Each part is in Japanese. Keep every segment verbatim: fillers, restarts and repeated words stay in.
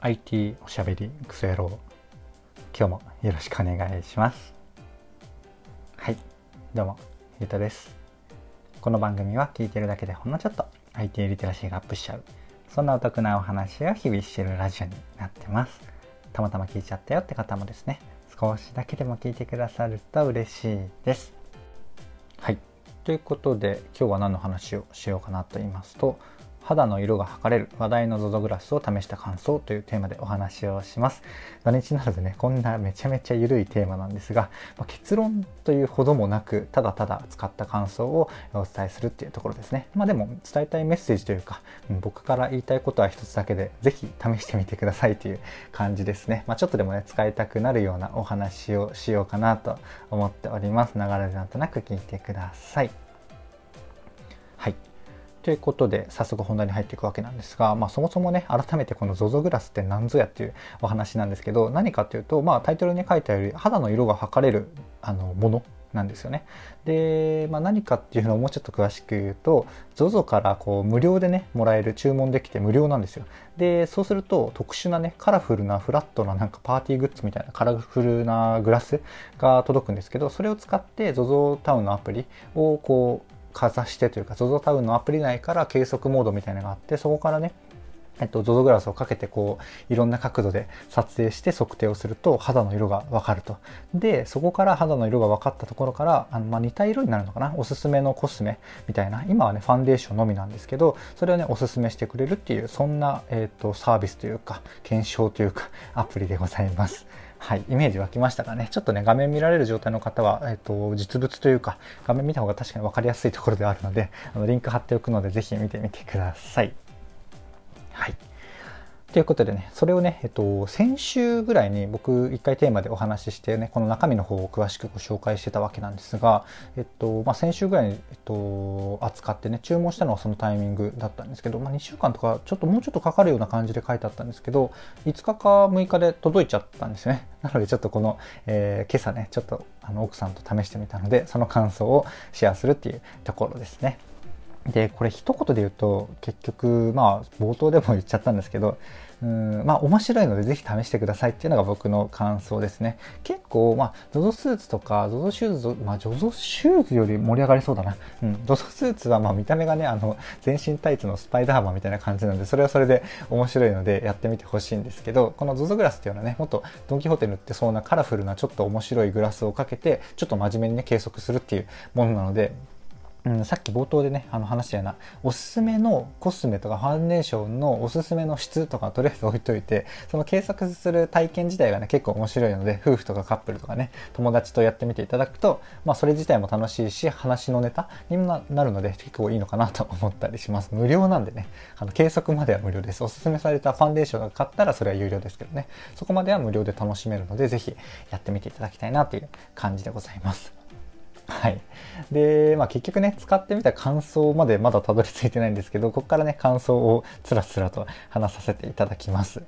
アイティー おしゃべりクソ野郎、今日もよろしくお願いします。はい、どうもゆうとです。この番組は聞いてるだけでほんのちょっと アイティー リテラシーがアップしちゃう、そんなお得なお話を日々してるラジオになってます。たまたま聞いちゃったよって方もですね、少しだけでも聞いてくださると嬉しいです。はい、ということで今日は何の話をしようかなと言いますと、肌の色が測れる話題の ゾゾ グラスを試した感想というテーマでお話をします。土日なのでね、こんなめちゃめちゃ緩いテーマなんですが、まあ、結論というほどもなく、ただただ使った感想をお伝えするっていうところですね。まあでも伝えたいメッセージというか、僕から言いたいことは一つだけで、ぜひ試してみてくださいという感じですね。まあちょっとでもね、使いたくなるようなお話をしようかなと思っております。流れでなんとなく聞いてください。はい。ということで早速本題に入っていくわけなんですが、まあ、そもそもね、改めてこの ゾゾ グラスって何ぞやっていうお話なんですけど、何かっていうと、まあ、タイトルに書いたより肌の色が測れるあのものなんですよね。で、まあ、何かっていうのをもうちょっと詳しく言うと、 ゾゾ からこう無料でねもらえる、注文できて無料なんですよ。でそうすると特殊なね、カラフルなフラットななんかパーティーグッズみたいなカラフルなグラスが届くんですけど、それを使って ゾゾタウンのアプリをこうかざしてというか、 ゾゾタウンのアプリ内から計測モードみたいなのがあって、そこからね、えっと、ゾゾ グラスをかけてこういろんな角度で撮影して測定をすると肌の色が分かると。でそこから肌の色が分かったところからあの、まあ、似た色になるのかな、おすすめのコスメみたいな、今はねファンデーションのみなんですけど、それをねおすすめしてくれるっていう、そんな、えっと、サービスというか検証というかアプリでございます。はい、イメージ湧きましたかね。ちょっとね画面見られる状態の方は、えー、と実物というか画面見た方が確かに分かりやすいところではあるので、あのリンク貼っておくのでぜひ見てみてください。はい、ということでね、それをね、えっと、先週ぐらいに僕一回テーマでお話ししてね、この中身の方を詳しくご紹介してたわけなんですが、えっとまあ、先週ぐらいに、えっと、扱ってね、注文したのはそのタイミングだったんですけど、まあ、にしゅうかんとかちょっともうちょっとかかるような感じで書いてあったんですけど、いつかかむいかで届いちゃったんですよね。なのでちょっとこの、えー、今朝ねちょっとあの奥さんと試してみたので、その感想をシェアするっていうところですね。でこれ一言で言うと、結局まあ冒頭でも言っちゃったんですけど、うーんまあ面白いのでぜひ試してくださいっていうのが僕の感想ですね。結構まあ ゾゾ スーツとか ゾゾ シューズ、まあ ゾゾ シューズより盛り上がりそうだな。うん ゾゾ スーツはまあ見た目がね、あの全身タイツのスパイダーマンみたいな感じなので、それはそれで面白いのでやってみてほしいんですけど、この ゾゾ グラスっていうのはね、もっとドンキホーテに売ってそうなカラフルなちょっと面白いグラスをかけて、ちょっと真面目にね計測するっていうものなので、うん、さっき冒頭でねあの話したようなおすすめのコスメとかファンデーションのおすすめの質とかとりあえず置いといて、その検索する体験自体がね結構面白いので、夫婦とかカップルとかね友達とやってみていただくと、まあ、それ自体も楽しいし話のネタにもなるので結構いいのかなと思ったりします。無料なんでね、あの計測までは無料です。おすすめされたファンデーションが買ったらそれは有料ですけどね、そこまでは無料で楽しめるので、ぜひやってみていただきたいなという感じでございます。はい。で、まあ結局ね、使ってみた感想までまだたどり着いてないんですけど、ここからね、感想をつらつらと話させていただきます。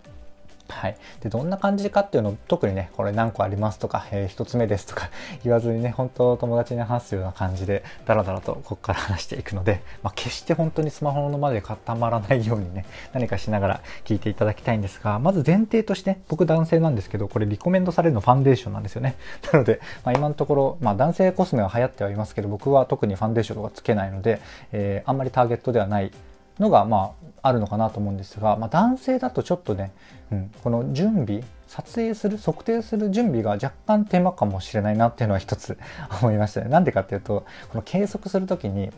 はい。で、どんな感じかっていうのを特にね、これ何個ありますとか、えー、一つ目ですとか言わずにね、本当友達に話すような感じで、だらだらとここから話していくので、まあ決して本当にスマホのまで固まらないようにね、何かしながら聞いていただきたいんですが、まず前提として、僕男性なんですけど、これリコメンドされるのファンデーションなんですよね。なので、まあ、今のところ、まあ男性コスメは流行ってはいますけど、僕は特にファンデーションとかつけないので、えー、あんまりターゲットではないのが、まあ、あるのかなと思うんですが、まあ、男性だとちょっとね、うん、この準備、撮影する、測定する準備が若干手間かもしれないなっていうのは一つ思いましたね。なんでかっていうと、この計測するときに、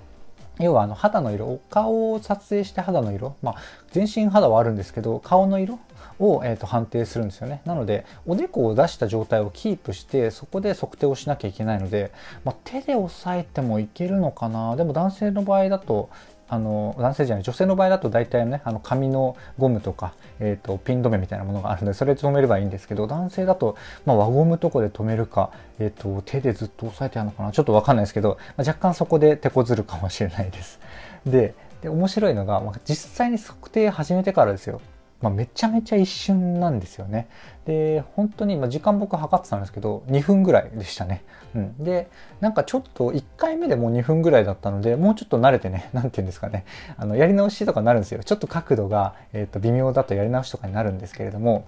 要はあの肌の色、お顔を撮影して肌の色、まあ、全身肌はあるんですけど、顔の色を、えー、と判定するんですよね。なのでおでこを出した状態をキープして、そこで測定をしなきゃいけないので、まあ、手で押さえてもいけるのかな。でも男性の場合だと、あの男性じゃない女性の場合だと大体ね、あの紙のゴムとか、えー、とピン止めみたいなものがあるので、それで止めればいいんですけど、男性だと、まあ、輪ゴムとかで止めるか、えー、と手でずっと押さえてやるのかな、ちょっと分かんないですけど、まあ、若干そこで手こずるかもしれないです。で、で面白いのが、まあ、実際に測定始めてからですよ、まあ、めちゃめちゃ一瞬なんですよね。で、本当に、まあ、時間僕測ってたんですけど、にふんぐらいでしたね。うん、で、なんかちょっといっかいめでもうにふんぐらいだったので、もうちょっと慣れてね、なんていうんですかね、あのやり直しとかになるんですよ。ちょっと角度が、えーと、微妙だとやり直しとかになるんですけれども、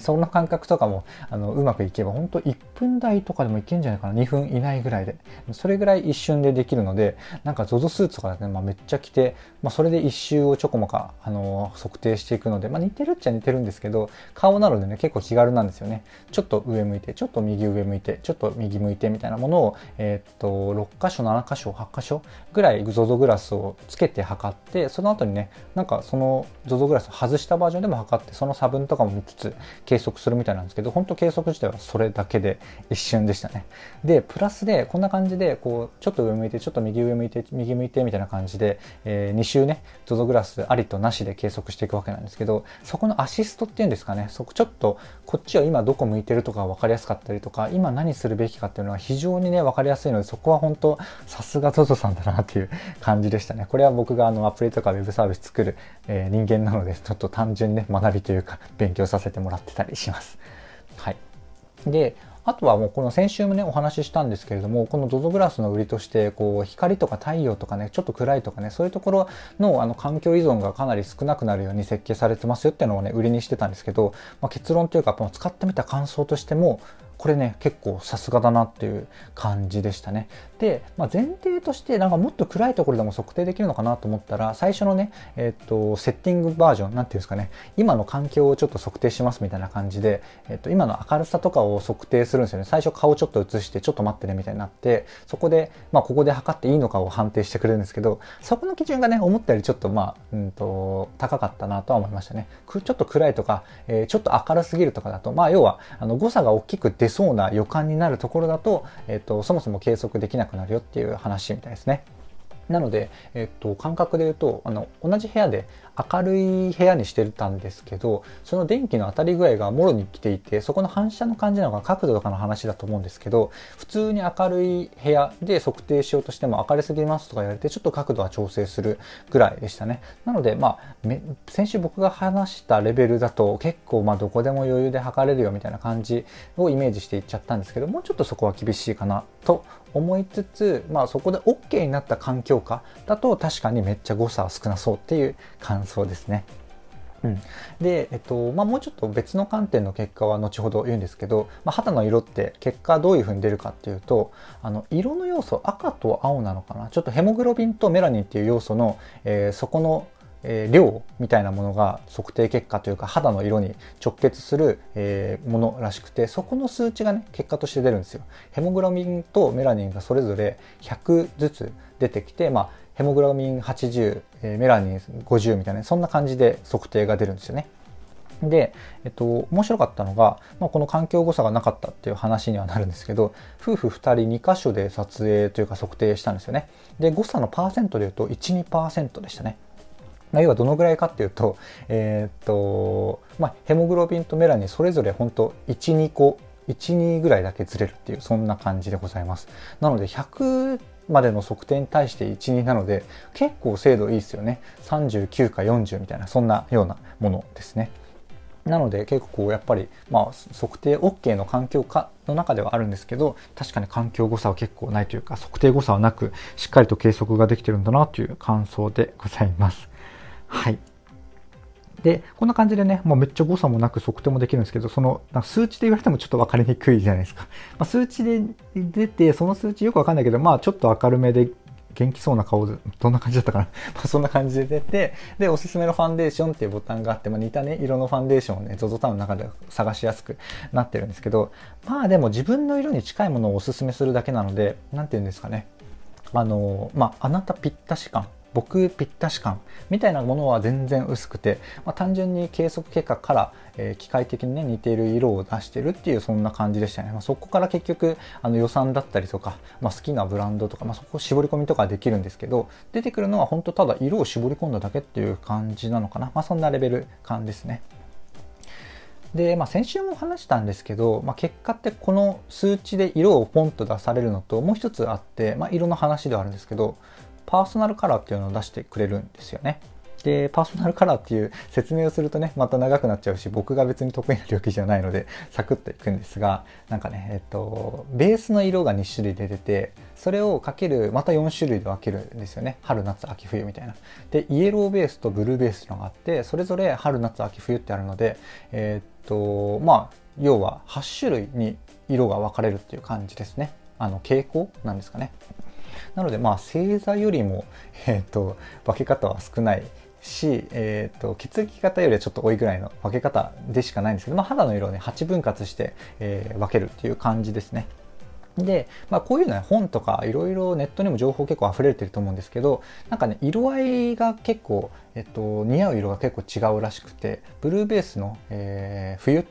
その感覚とかもあのうまくいけば本当いっぷんだいとかでもいけんじゃないかな、にふんいないぐらいで、それぐらい一瞬でできるので、なんか ゾゾ スーツとかだとね、まあ、めっちゃ着て、まあ、それでいっ周をちょこまか、あのー、測定していくので、まあ、似てるっちゃ似てるんですけど、顔なのでね結構気軽なんですよね。ちょっと上向いて、ちょっと右上向いて、ちょっと右向いてみたいなものを、えー、っとろっかしょななかしょはっかしょぐらい ゾゾ グラスをつけて測って、その後にねなんかその ゾゾ グラスを外したバージョンでも測って、その差分とかも見つつ計測するみたいなんですけど、本当計測自体はそれだけで一瞬でしたね。でプラスでこんな感じでこうちょっと上向いて、ちょっと右上向いて、右向いてみたいな感じで、えー、に周ね ゾゾ グラスありとなしで計測していくわけなんですけど、そこのアシストっていうんですかね、そこちょっとこっちは今どこ向いてるとか分かりやすかったりとか、今何するべきかっていうのは非常にね分かりやすいので、そこは本当さすが ゾゾ さんだなっていう感じでしたね。これは僕があのアプリとかウェブサービス作る、えー、人間なので、ちょっと単純にね学びというか勉強させてもらってってたりします。はい、であとはもうこの先週もねお話ししたんですけれども、この ゾゾ グラスの売りとして、こう光とか太陽とかねちょっと暗いとかね、そういうところ の, あの環境依存がかなり少なくなるように設計されてますよっていうのをね売りにしてたんですけど、まあ、結論というか使ってみた感想としてもこれね結構さすがだなっていう感じでしたね。で、まあ、前提としてなんかもっと暗いところでも測定できるのかなと思ったら、最初のね、えー、とセッティングバージョンなんていうんですかね、今の環境をちょっと測定しますみたいな感じで、えー、と今の明るさとかを測定するんですよね。最初顔ちょっと映して、ちょっと待ってねみたいになって、そこで、まあ、ここで測っていいのかを判定してくれるんですけど、そこの基準がね思ったよりちょっとまあ、うん、と高かったなとは思いましたね。ちょっと暗いとか、えー、ちょっと明るすぎるとかだと、まあ要はあの誤差が大きく出そうな予感になるところだと、えっと、そもそも計測できなくなるよっていう話みたいですね。なので、えっと、感覚で言うとあの同じ部屋で明るい部屋にしてたんですけど、その電気の当たり具合がもろに来ていて、そこの反射の感じなのか角度とかの話だと思うんですけど、普通に明るい部屋で測定しようとしても明るすぎますとか言われて、ちょっと角度は調整するぐらいでしたね。なので、まあ、め先週僕が話したレベルだと結構まあどこでも余裕で測れるよみたいな感じをイメージしていっちゃったんですけど、もうちょっとそこは厳しいかなと思いつつ、まあ、そこで オーケー になった環境下だと確かにめっちゃ誤差は少なそうっていう感想ですね。うん、で、えっとまあ、もうちょっと別の観点の結果は後ほど言うんですけど、まあ、肌の色って結果どういう風に出るかっていうと、あの色の要素、赤と青なのかな、ちょっとヘモグロビンとメラニンっていう要素の、えー、そこのえー、量みたいなものが測定結果というか肌の色に直結する、えー、ものらしくて、そこの数値がね結果として出るんですよ。ヘモグロビンとメラニンがそれぞれひゃくずつ出てきて、まあ、ヘモグロビンはちじゅう、えー、メラニンごじゅうみたいな、そんな感じで測定が出るんですよね。で、えっと、面白かったのが、まあ、この環境誤差がなかったっていう話にはなるんですけど、夫婦ふたりにか所で撮影というか測定したんですよね。で誤差のパーセントでいうと いち、にパーセント でしたね。要はどのぐらいかっていうと、えーっとまあ、ヘモグロビンとメラニンそれぞれ本当いち、にこ、いち、にぐらいだけずれるっていう、そんな感じでございます。なのでひゃくまでの測定に対して いち、に なので結構精度いいですよね。さんじゅうきゅうかよんじゅうみたいな、そんなようなものですね。なので結構やっぱり、まあ、測定 オーケー の環境下の中ではあるんですけど、確かに環境誤差は結構ないというか、測定誤差はなくしっかりと計測ができてるんだなという感想でございます。はい。で、こんな感じでね、もうめっちゃ誤差もなく測定もできるんですけど、そのなんか数値で言われてもちょっと分かりにくいじゃないですか。まあ、数値で出て、その数値よく分かんないけど、まあちょっと明るめで元気そうな顔で、どんな感じだったかなまあそんな感じで出て、で、おすすめのファンデーションっていうボタンがあって、まあ、似たね、色のファンデーションをね、ゾゾタウンの中で探しやすくなってるんですけど、まあでも自分の色に近いものをおすすめするだけなので、なんて言うんですかね、あの、まああなたぴったし感。僕ぴったし感みたいなものは全然薄くて、まあ、単純に計測結果から、えー、機械的に、ね、似ている色を出してるっていう、そんな感じでしたね。まあ、そこから結局あの予算だったりとか、まあ、好きなブランドとか、まあ、そこ絞り込みとかできるんですけど、出てくるのは本当ただ色を絞り込んだだけっていう感じなのかな、まあ、そんなレベル感ですね。で、まあ、先週も話したんですけど、まあ、結果ってこの数値で色をポンと出されるのと、もう一つあって、まあ、色の話ではあるんですけど、パーソナルカラーっていうのを出してくれるんですよね。でパーソナルカラーっていう説明をするとねまた長くなっちゃうし、僕が別に得意な領域じゃないのでサクッといくんですが、なんかねえっとベースの色がに種類出てて、それをかけるまたよん種類で分けるんですよね。春夏秋冬みたいな。でイエローベースとブルーベースのがあって、それぞれ春夏秋冬ってあるので、えっとまあ要ははち種類に色が分かれるっていう感じですね。あの傾向なんですかね。なのでまあ星座よりも、えー、と分け方は少ないし、えー、と血液型よりはちょっと多いぐらいの分け方でしかないんですけど、まあ、肌の色をねはち分割して、えー、分けるっていう感じですね。で、まあ、こういうのは本とかいろいろネットにも情報結構溢れてると思うんですけど、なんかね色合いが結構、えー、と似合う色が結構違うらしくて、ブルーベースの、えー、冬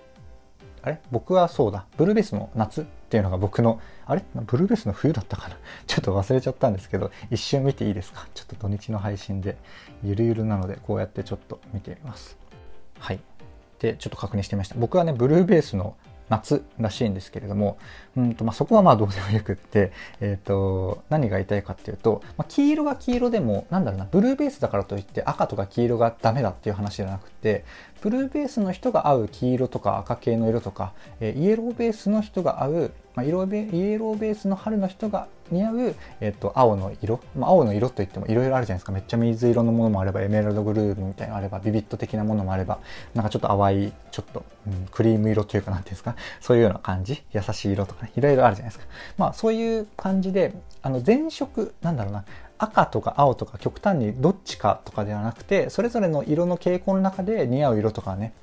あれ僕はそうだブルーベースの夏っていうのが僕のあれブルーベースの冬だったかな、ちょっと忘れちゃったんですけど、一瞬見ていいですか。ちょっと土日の配信でゆるゆるなのでこうやってちょっと見てみます。はい、でちょっと確認してみました。僕はねブルーベースの夏らしいんですけれども、うんとまあ、そこはまあどうでもよくって、えー、と何が言いたいかっていうと、まあ、黄色が黄色でもなんだろうな、ブルーベースだからといって赤とか黄色がダメだっていう話じゃなくて、ブルーベースの人が合う黄色とか赤系の色とか、えー、イエローベースの人が合う、まあ、色イエローベースの春の人が似合う、えー、と青の色、まあ、青の色といってもいろいろあるじゃないですか。めっちゃ水色のものもあればエメラルドグルームみたいなのあればビビット的なものもあれば、なんかちょっと淡いちょっと、うん、クリーム色というかなんていうんですか、そういうような感じ、優しい色とかねいろいろあるじゃないですか。まあそういう感じで、あの全色なんだろうな、赤とか青とか極端にどっちかとかではなくて、それぞれの色の傾向の中で似合う色とかね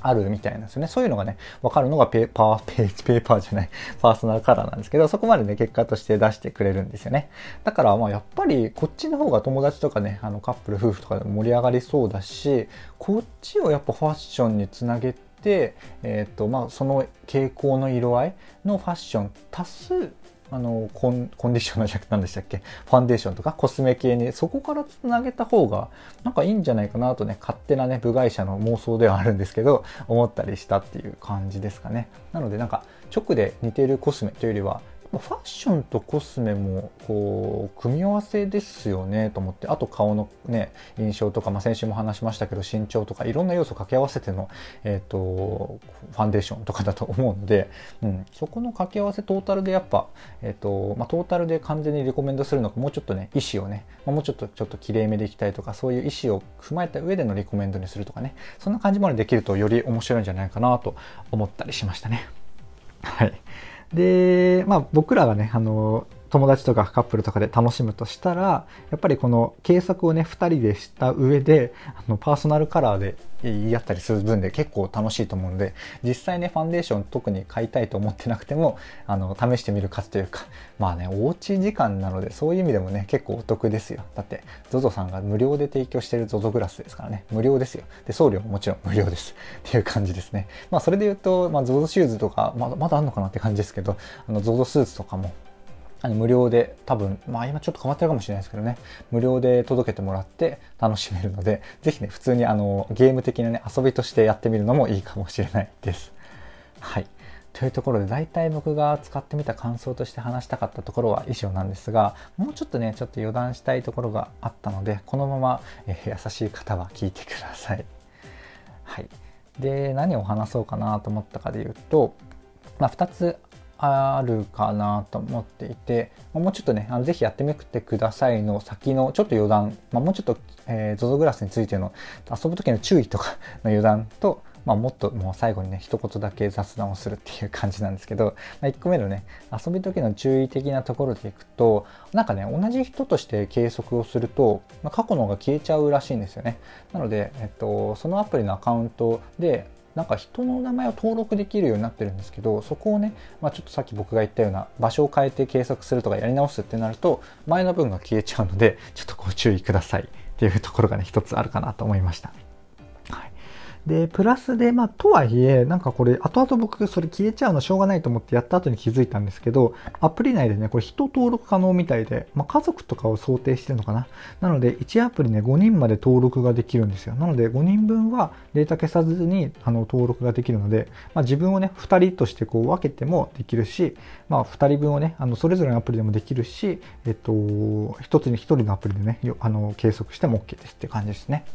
あるみたいなんですよね。そういうのがね分かるのがペーパーページペーパーじゃないパーソナルカラーなんですけど、そこまでね結果として出してくれるんですよね。だからまあやっぱりこっちの方が友達とかね、あのカップル夫婦とかでも盛り上がりそうだし、こっちをやっぱファッションにつなげて、えーとまあ、その傾向の色合いのファッション足すあのコン、コンディショナーじゃなくて何でしたっけ、ファンデーションとかコスメ系にそこからつなげた方がなんかいいんじゃないかなとね、勝手なね部外者の妄想ではあるんですけど思ったりしたっていう感じですかね。なのでなんか直で似てるコスメというよりはファッションとコスメもこう組み合わせですよねと思って、あと顔のね印象とか、まあ、先週も話しましたけど身長とかいろんな要素を掛け合わせての、えー、とファンデーションとかだと思うので、うん、そこの掛け合わせトータルでやっぱ、えーとまあ、トータルで完全にリコメンドするのか、もうちょっとね意思をね、まあ、もうちょっとちょっときれいめでいきたいとか、そういう意思を踏まえた上でのリコメンドにするとかね、そんな感じまでできるとより面白いんじゃないかなと思ったりしましたね。はい。で、まあ僕らがね、あの、友達とかカップルとかで楽しむとしたら、やっぱりこの計測をね、ふたりでした上で、あの、パーソナルカラーで言い合ったりする分で結構楽しいと思うので、実際ね、ファンデーション特に買いたいと思ってなくても、あの、試してみる価値というか、まあね、おうち時間なので、そういう意味でもね、結構お得ですよ。だって、ゾゾ さんが無料で提供してる ゾゾ グラスですからね、無料ですよ。で、送料ももちろん無料です。っていう感じですね。まあ、それで言うと、まあ、ゾゾ シューズとか、まだ、まだあんのかなって感じですけど、あの、ゾゾ スーツとかも、無料で多分、まあ今ちょっと変わってるかもしれないですけどね、無料で届けてもらって楽しめるので、ぜひね、普通にあのゲーム的なね、遊びとしてやってみるのもいいかもしれないです。はい。というところで、大体僕が使ってみた感想として話したかったところは以上なんですが、もうちょっとね、ちょっと余談したいところがあったので、このまま、えー、優しい方は聞いてください。はい。で、何を話そうかなと思ったかで言うと、まあふたつ、あるかなと思っていて、もうちょっとね、あのぜひやってみてくださいの先のちょっと余談、まあ、もうちょっと、えー、ゾゾグラスについての遊ぶ時の注意とかの余談と、まあ、もっともう最後にね一言だけ雑談をするっていう感じなんですけど、まあ、いっこめのね遊ぶ時の注意的なところでいくと、なんかね同じ人として計測をすると、まあ、過去のが消えちゃうらしいんですよね。なので、えっと、そのアプリのアカウントでなんか人の名前を登録できるようになってるんですけど、そこをね、まあ、ちょっとさっき僕が言ったような場所を変えて計測するとかやり直すってなると前の分が消えちゃうので、ちょっとご注意くださいっていうところがね一つあるかなと思いました。はい、でプラスで、まあ、とはいえなんかこれ後々僕それ消えちゃうのしょうがないと思ってやった後に気づいたんですけど、アプリ内でねこれ人登録可能みたいで、まあ、家族とかを想定してるのかな。なのでいちアプリねごにんまで登録ができるんですよ。なのでごにんぶんはデータ消さずにあの登録ができるので、まあ、自分をねふたりとしてこう分けてもできるし、まあ、ふたりぶんをねあのそれぞれのアプリでもできるし、えっと、ひとつにひとりのアプリでねあの計測しても OK ですっていう感じですね。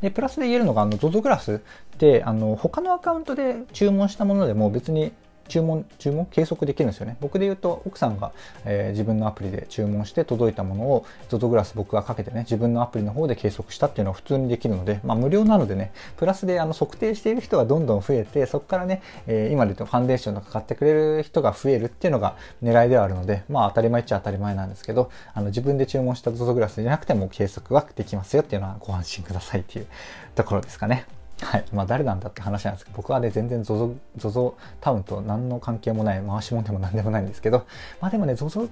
でプラスで言えるのが、あの ゾゾ グラスってあの他のアカウントで注文したものでも別に注文、注文計測できるんですよね。僕で言うと奥さんが、えー、自分のアプリで注文して届いたものを ゾゾ グラス僕がかけてね、自分のアプリの方で計測したっていうのは普通にできるので、まあ無料なのでね、プラスであの測定している人がどんどん増えて、そこからね、えー、今で言うとファンデーションとか買ってくれる人が増えるっていうのが狙いではあるので、まあ当たり前っちゃ当たり前なんですけど、あの自分で注文した ゾゾ グラスじゃなくても計測はできますよっていうのはご安心くださいっていうところですかね。はい。まあ誰なんだって話なんですけど、僕はね、全然 ゾゾ、ゾゾ タウンと何の関係もない、回し物でも何でもないんですけど、まあでもね、ゾゾ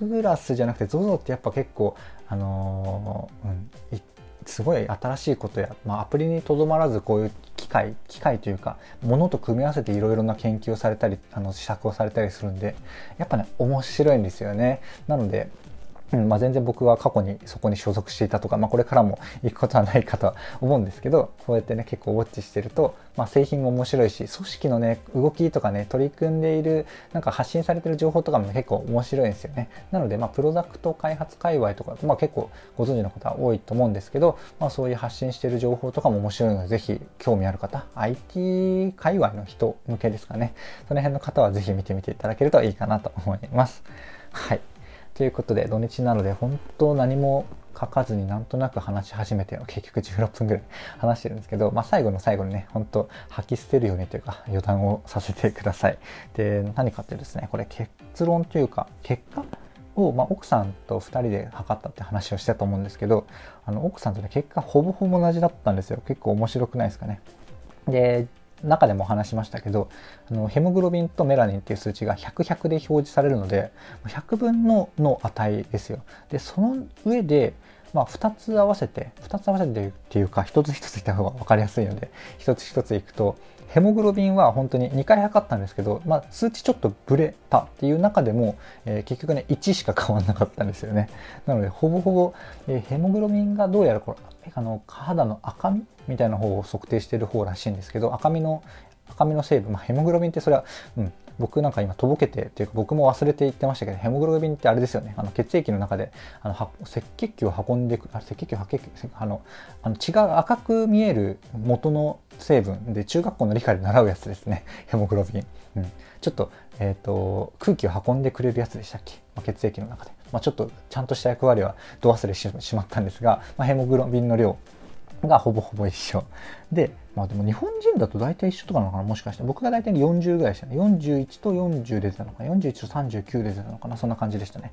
グラスじゃなくて ゾゾ ってやっぱ結構、あのー、うん、すごい新しいことや、まあアプリにとどまらずこういう機械、機械というか、ものと組み合わせていろいろな研究をされたり、あの、試作をされたりするんで、やっぱね、面白いんですよね。なので、うん、まあ全然僕は過去にそこに所属していたとか、まあこれからも行くことはないかとは思うんですけど、こうやってね結構ウォッチしてると、まあ製品も面白いし、組織のね動きとかね取り組んでいる、なんか発信されてる情報とかも結構面白いんですよね。なのでまあプロダクト開発界隈とか、まあ結構ご存知の方は多いと思うんですけど、まあそういう発信してる情報とかも面白いので、ぜひ興味ある方、アイティー 界隈の人向けですかね。その辺の方はぜひ見てみていただけるといいかなと思います。はい。ということで、土日なので本当何も書かずになんとなく話し始めて、結局じゅうろっぷんぐらい話してるんですけど、まあ最後の最後にね、本当吐き捨てるようにというか予断をさせてください。で、何かってですね、これ結論というか結果を、まあ、奥さんとふたりで測ったって話をしたと思うんですけど、あの奥さんとね結果ほぼほぼ同じだったんですよ。結構面白くないですかね。で中でも話しましたけど、あのヘモグロビンとメラニンっていう数値がひゃく、ひゃくで表示されるので、ひゃくぶんのの値ですよ。で、その上で、まあ、ふたつ合わせて、ふたつ合わせてっていうか、ひとつひとついった方が分かりやすいので、ひとつひとついくと、ヘモグロビンは本当ににかい測ったんですけど、まあ、数値ちょっとブレたっていう中でも、えー、結局ね、いちしか変わらなかったんですよね。なので、ほぼほぼ、えー、ヘモグロビンがどうやらこれ、あの肌の赤みみたいな方を測定している方らしいんですけど、赤みの、赤みの成分、まあ、ヘモグロビンってそれは、うん、僕なんか今とぼけてっていうか僕も忘れて言ってましたけど、ヘモグロビンってあれですよね、あの血液の中であの赤血球を運んでいく、あ、赤血球、白血球、あの、あの血が赤く見える元の成分で、中学校の理科で習うやつですね、ヘモグロビン。うん、ちょっと、えっと、空気を運んでくれるやつでしたっけ、まあ、血液の中で。まあ、ちょっとちゃんとした役割はど忘れしてしまったんですが、まあ、ヘモグロビンの量がほぼほぼ一緒で、まあでも日本人だと大体一緒とかなのかな、もしかして。僕が大体よんじゅうぐらいでしたね。よんじゅういちとよんじゅう出てたのかな、よんじゅういちとさんじゅうきゅう出てたのかな、そんな感じでしたね。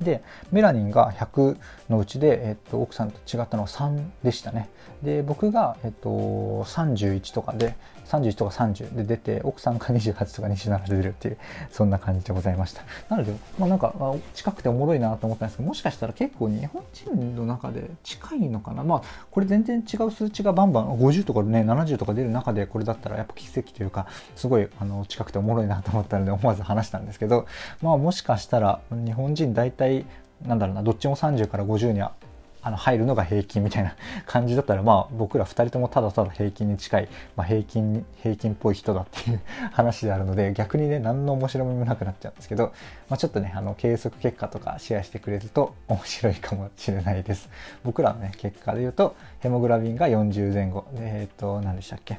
でメラニンがひゃくのうちで、えっと、奥さんと違ったのはさんでしたね。で僕が、えっと、さんじゅういちとかでさんじゅういちとかさんじゅうで出て、奥さんがにじゅうはちとかにじゅうななで出るっていう、そんな感じでございました。なので、まあ、なんか近くておもろいなと思ったんですけど、もしかしたら結構日本人の中で近いのかな。まあこれ全然違う数値がバンバンごじゅうとかね、ななじゅうとか出る中でこれだったらやっぱ奇跡というか、すごいあの近くておもろいなと思ったので思わず話したんですけど、まあもしかしたら日本人大体なんだろうな、どっちもさんじゅうからごじゅうにはあの入るのが平均みたいな感じだったら、まあ僕らふたりともただただ平均に近い、まあ、平均平均っぽい人だっていう話であるので、逆にね何の面白みもなくなっちゃうんですけど、まあ、ちょっとねあの計測結果とかシェアしてくれると面白いかもしれないです。僕らのね結果で言うと、ヘモグロビンがよんじゅう前後、えっと何でしたっけ、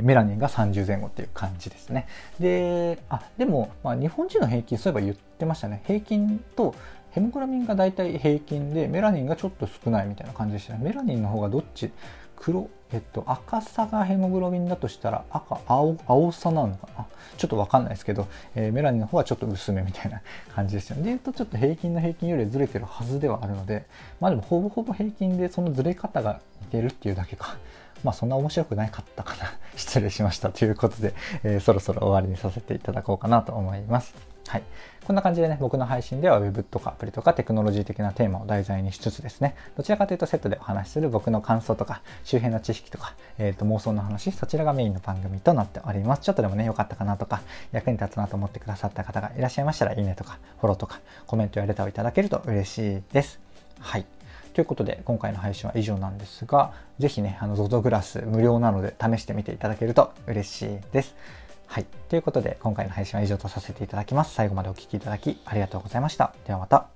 メラニンがさんじゅう前後っていう感じですね。で、あ、でも、まあ、日本人の平均、そういえば言ってましたね。平均とヘモグロビンがだいたい平均で、メラニンがちょっと少ないみたいな感じでしたね。メラニンの方がどっち、黒、えっと、赤さがヘモグロビンだとしたら赤、青、青さなのかな、ちょっとわかんないですけど、えー、メラニンの方はちょっと薄めみたいな感じでしたね。で言うとちょっと平均の平均よりずれてるはずではあるので、まあでもほぼほぼ平均でそのずれ方が似てるっていうだけか。まあそんな面白くなかったかな。失礼しました。ということで、えー、そろそろ終わりにさせていただこうかなと思います。はい。こんな感じでね、僕の配信では Web とかアプリとかテクノロジー的なテーマを題材にしつつですね、どちらかというとセットでお話しする僕の感想とか、周辺の知識とか、えー、と妄想の話、そちらがメインの番組となっております。ちょっとでもね、良かったかなとか、役に立つなと思ってくださった方がいらっしゃいましたら、いいねとか、フォローとか、コメントやレターをいただけると嬉しいです。はい。ということで、今回の配信は以上なんですが、ぜひね、あの ゾゾ グラス無料なので試してみていただけると嬉しいです。はい。ということで、今回の配信は以上とさせていただきます。最後までお聴きいただきありがとうございました。ではまた。